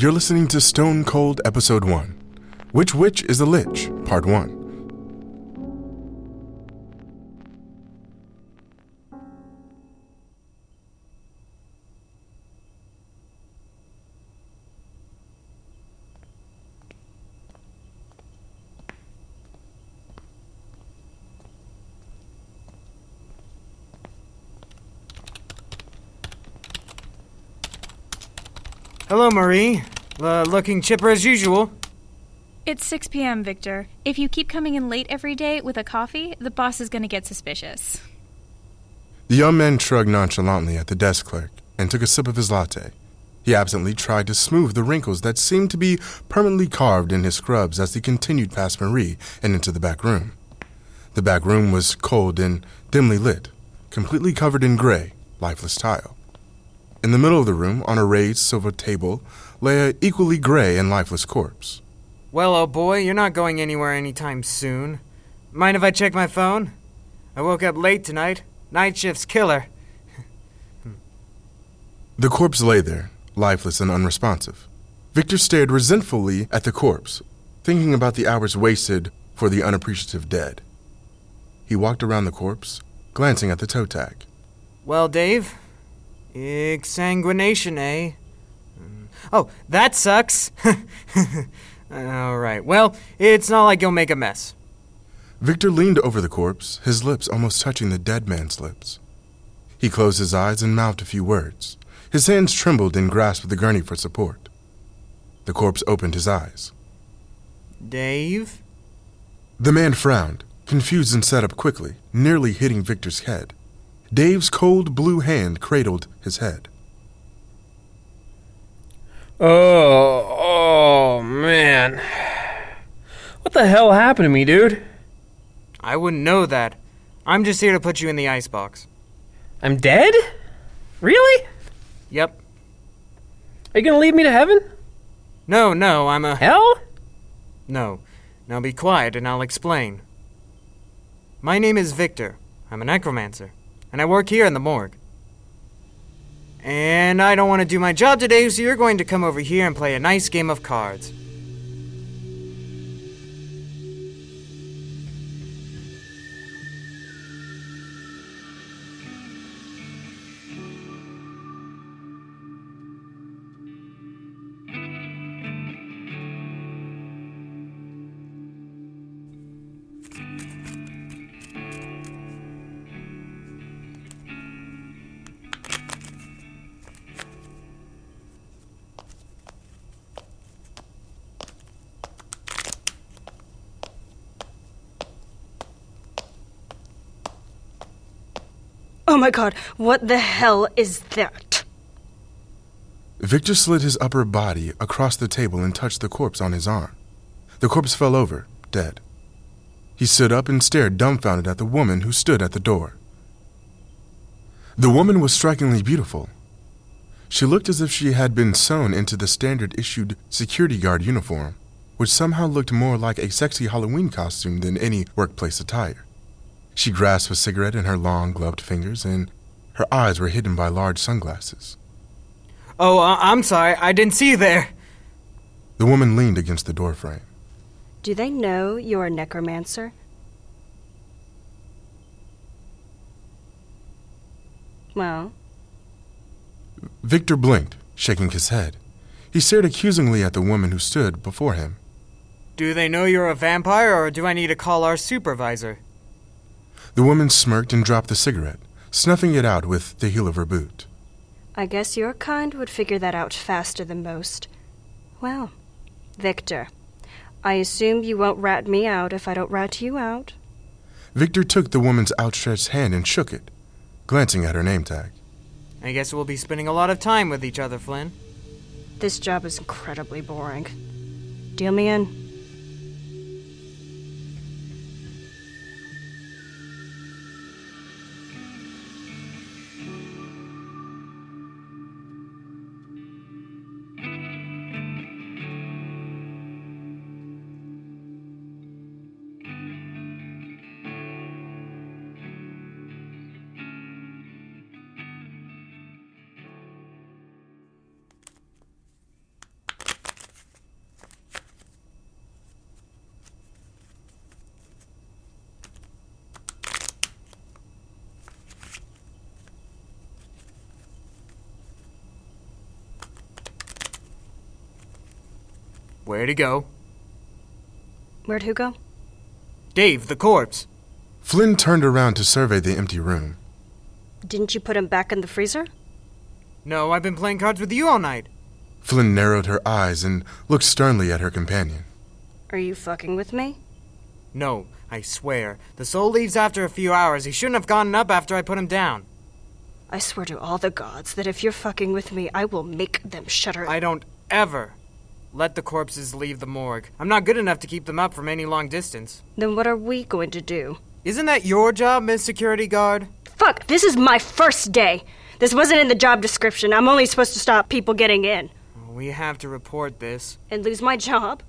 You're listening to Stone Cold Episode 1, Which Witch is a Lich, Part 1. Hello, Marie. Looking chipper as usual. It's 6 p.m., Victor. If you keep coming in late every day with a coffee, the boss is going to get suspicious. The young man shrugged nonchalantly at the desk clerk and took a sip of his latte. He absently tried to smooth the wrinkles that seemed to be permanently carved in his scrubs as he continued past Marie and into the back room. The back room was cold and dimly lit, completely covered in gray, lifeless tile. In the middle of the room, on a raised silver table, lay an equally gray and lifeless corpse. Well, old boy, you're not going anywhere anytime soon. Mind if I check my phone? I woke up late tonight. Night shift's killer. The corpse lay there, lifeless and unresponsive. Victor stared resentfully at the corpse, thinking about the hours wasted for the unappreciative dead. He walked around the corpse, glancing at the toe tag. Well, Dave... exsanguination, eh? Oh, that sucks. All right, well, it's not like you'll make a mess. Victor leaned over the corpse, his lips almost touching the dead man's lips. He closed his eyes and mouthed a few words. His hands trembled and grasped the gurney for support. The corpse opened his eyes. Dave? The man frowned, confused and sat up quickly, nearly hitting Victor's head. Dave's cold blue hand cradled his head. Oh, man. What the hell happened to me, dude? I wouldn't know that. I'm just here to put you in the icebox. I'm dead? Really? Yep. Are you gonna lead me to heaven? No, I'm a... Hell? No. Now be quiet and I'll explain. My name is Victor. I'm a necromancer. And I work here in the morgue. And I don't want to do my job today, so you're going to come over here and play a nice game of cards. Oh my God, what the hell is that? Victor slid his upper body across the table and touched the corpse on his arm. The corpse fell over, dead. He stood up and stared dumbfounded at the woman who stood at the door. The woman was strikingly beautiful. She looked as if she had been sewn into the standard-issued security guard uniform, which somehow looked more like a sexy Halloween costume than any workplace attire. She grasped a cigarette in her long, gloved fingers, and her eyes were hidden by large sunglasses. Oh, I'm sorry. I didn't see you there. The woman leaned against the doorframe. Do they know you're a necromancer? Well? Victor blinked, shaking his head. He stared accusingly at the woman who stood before him. Do they know you're a vampire, or do I need to call our supervisor? The woman smirked and dropped the cigarette, snuffing it out with the heel of her boot. I guess your kind would figure that out faster than most. Well, Victor, I assume you won't rat me out if I don't rat you out. Victor took the woman's outstretched hand and shook it, glancing at her name tag. I guess we'll be spending a lot of time with each other, Flynn. This job is incredibly boring. Deal me in. Where'd he go? Where'd who go? Dave, the corpse. Flynn turned around to survey the empty room. Didn't you put him back in the freezer? No, I've been playing cards with you all night. Flynn narrowed her eyes and looked sternly at her companion. Are you fucking with me? No, I swear. The soul leaves after a few hours. He shouldn't have gotten up after I put him down. I swear to all the gods that if you're fucking with me, I will make them shudder. I don't ever let the corpses leave the morgue. I'm not good enough to keep them up from any long distance. Then what are we going to do? Isn't that your job, Miss Security Guard? Fuck, this is my first day. This wasn't in the job description. I'm only supposed to stop people getting in. We have to report this. And lose my job?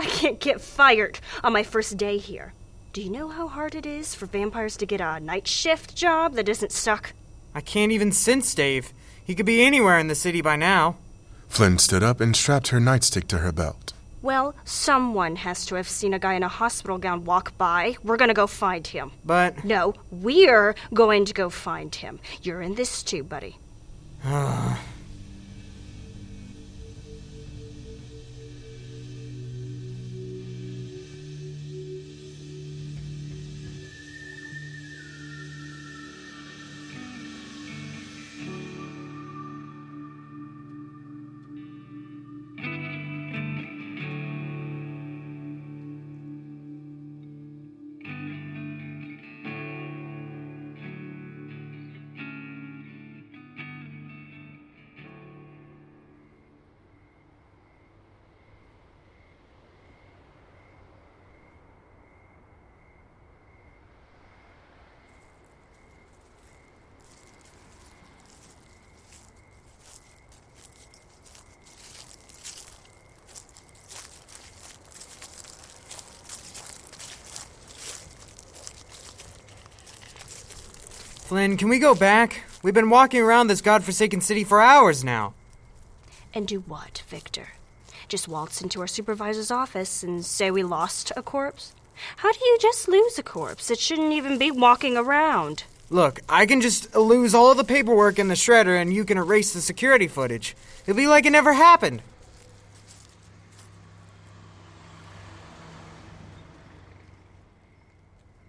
I can't get fired on my first day here. Do you know how hard it is for vampires to get a night shift job that doesn't suck? I can't even sense Dave. He could be anywhere in the city by now. Flynn stood up and strapped her nightstick to her belt. Well, someone has to have seen a guy in a hospital gown walk by. We're going to go find him. But... No, we're going to go find him. You're in this too, buddy. Flynn, can we go back? We've been walking around this godforsaken city for hours now. And do what, Victor? Just waltz into our supervisor's office and say we lost a corpse? How do you just lose a corpse? It shouldn't even be walking around. Look, I can just lose all of the paperwork in the shredder and you can erase the security footage. It'll be like it never happened.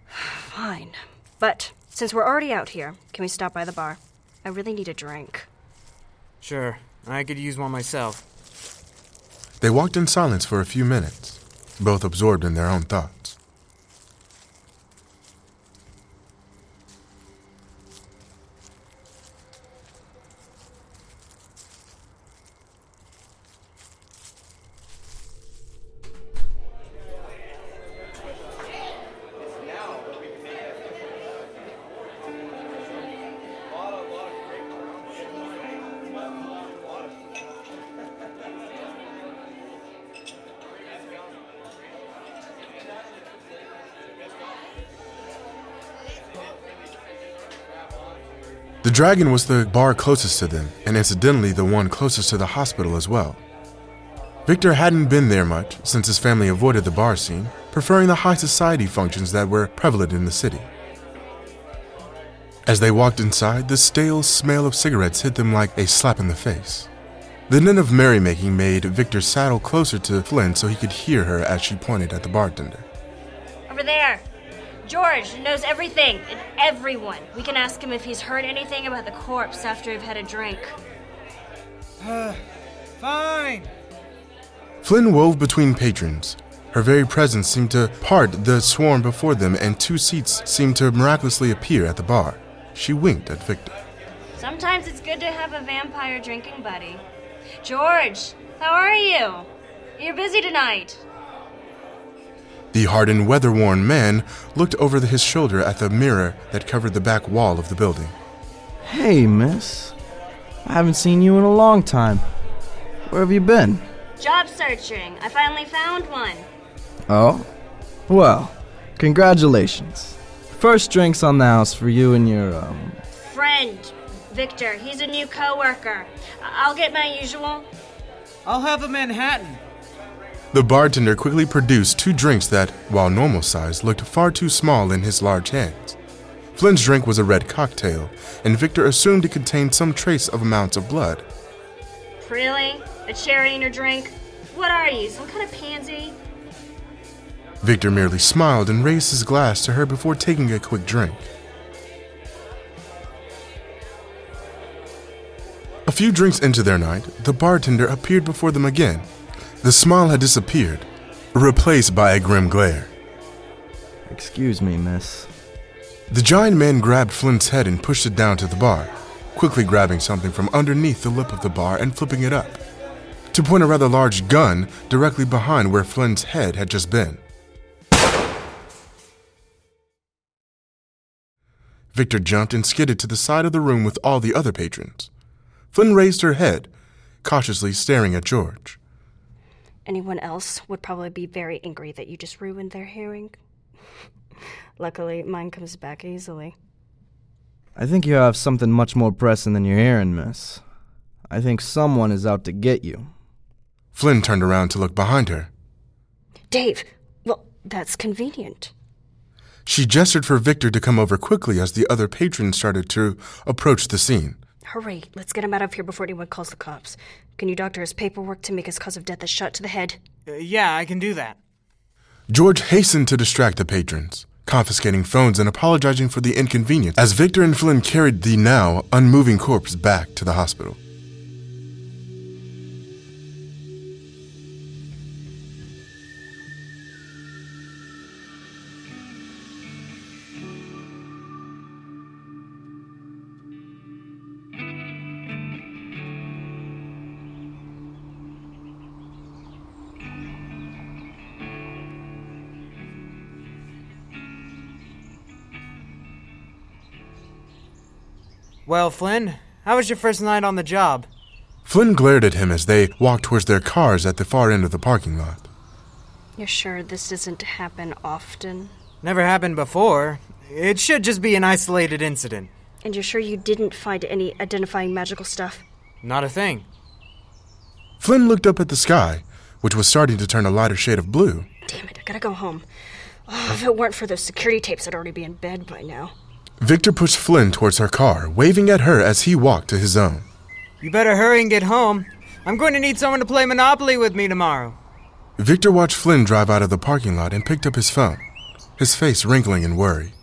Fine, but... Since we're already out here, can we stop by the bar? I really need a drink. Sure. I could use one myself. They walked in silence for a few minutes, both absorbed in their own thoughts. The Dragon was the bar closest to them, and incidentally the one closest to the hospital as well. Victor hadn't been there much since his family avoided the bar scene, preferring the high society functions that were prevalent in the city. As they walked inside, the stale smell of cigarettes hit them like a slap in the face. The din of merrymaking made Victor saddle closer to Flynn so he could hear her as she pointed at the bartender. Over there! George knows everything and everyone. We can ask him if he's heard anything about the corpse after we've had a drink. Fine. Flynn wove between patrons. Her very presence seemed to part the swarm before them, and two seats seemed to miraculously appear at the bar. She winked at Victor. Sometimes it's good to have a vampire drinking buddy. George, how are you? You're busy tonight. The hardened, weather-worn man looked over his shoulder at the mirror that covered the back wall of the building. Hey, miss. I haven't seen you in a long time. Where have you been? Job searching. I finally found one. Oh? Well, congratulations. First drinks on the house for you and your, friend, Victor. He's a new coworker. I'll get my usual. I'll have a Manhattan. The bartender quickly produced two drinks that, while normal size, looked far too small in his large hands. Flynn's drink was a red cocktail, and Victor assumed it contained some trace of amounts of blood. Really? A cherry in your drink? What are you, some kind of pansy? Victor merely smiled and raised his glass to her before taking a quick drink. A few drinks into their night, the bartender appeared before them again. The smile had disappeared, replaced by a grim glare. Excuse me, miss. The giant man grabbed Flynn's head and pushed it down to the bar, quickly grabbing something from underneath the lip of the bar and flipping it up, to point a rather large gun directly behind where Flynn's head had just been. Victor jumped and skidded to the side of the room with all the other patrons. Flynn raised her head, cautiously staring at George. Anyone else would probably be very angry that you just ruined their hearing. Luckily, mine comes back easily. I think you have something much more pressing than your hearing, miss. I think someone is out to get you. Flynn turned around to look behind her. Dave, well, that's convenient. She gestured for Victor to come over quickly as the other patrons started to approach the scene. Hurry, let's get him out of here before anyone calls the cops. Can you doctor his paperwork to make his cause of death a shot to the head? Yeah, I can do that. George hastened to distract the patrons, confiscating phones and apologizing for the inconvenience as Victor and Flynn carried the now unmoving corpse back to the hospital. Well, Flynn, how was your first night on the job? Flynn glared at him as they walked towards their cars at the far end of the parking lot. You're sure this doesn't happen often? Never happened before. It should just be an isolated incident. And you're sure you didn't find any identifying magical stuff? Not a thing. Flynn looked up at the sky, which was starting to turn a lighter shade of blue. Damn it, I gotta go home. Oh, if it weren't for those security tapes, I'd already be in bed by now. Victor pushed Flynn towards her car, waving at her as he walked to his own. You better hurry and get home. I'm going to need someone to play Monopoly with me tomorrow. Victor watched Flynn drive out of the parking lot and picked up his phone, his face wrinkling in worry.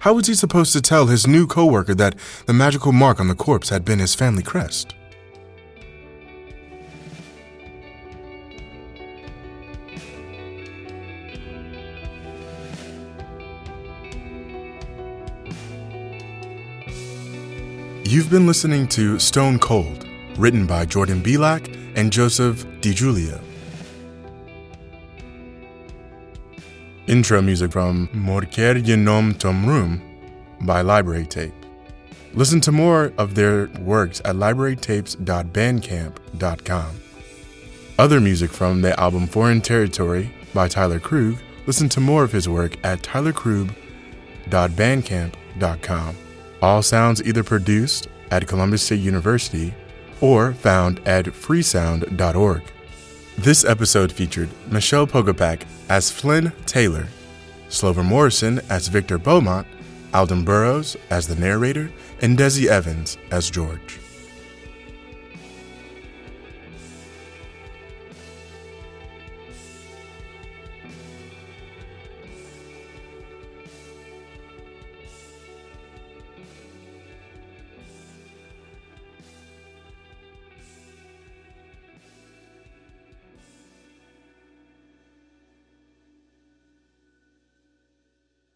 How was he supposed to tell his new coworker that the magical mark on the corpse had been his family crest? You've been listening to Stone Cold, written by Jordan Bielak and Joseph DiGiulia. Intro music from Mörker Genom Tomrum by Library Tape. Listen to more of their works at librarytapes.bandcamp.com. Other music from the album Foreign Territory by Tyler Krug. Listen to more of his work at tylerkrug.bandcamp.com. All sounds either produced at Columbus State University or found at freesound.org. This episode featured Michelle Pogopak as Flynn Taylor, Slover Morrison as Victor Beaumont, Alden Burroughs as the narrator, and Desi Evans as George.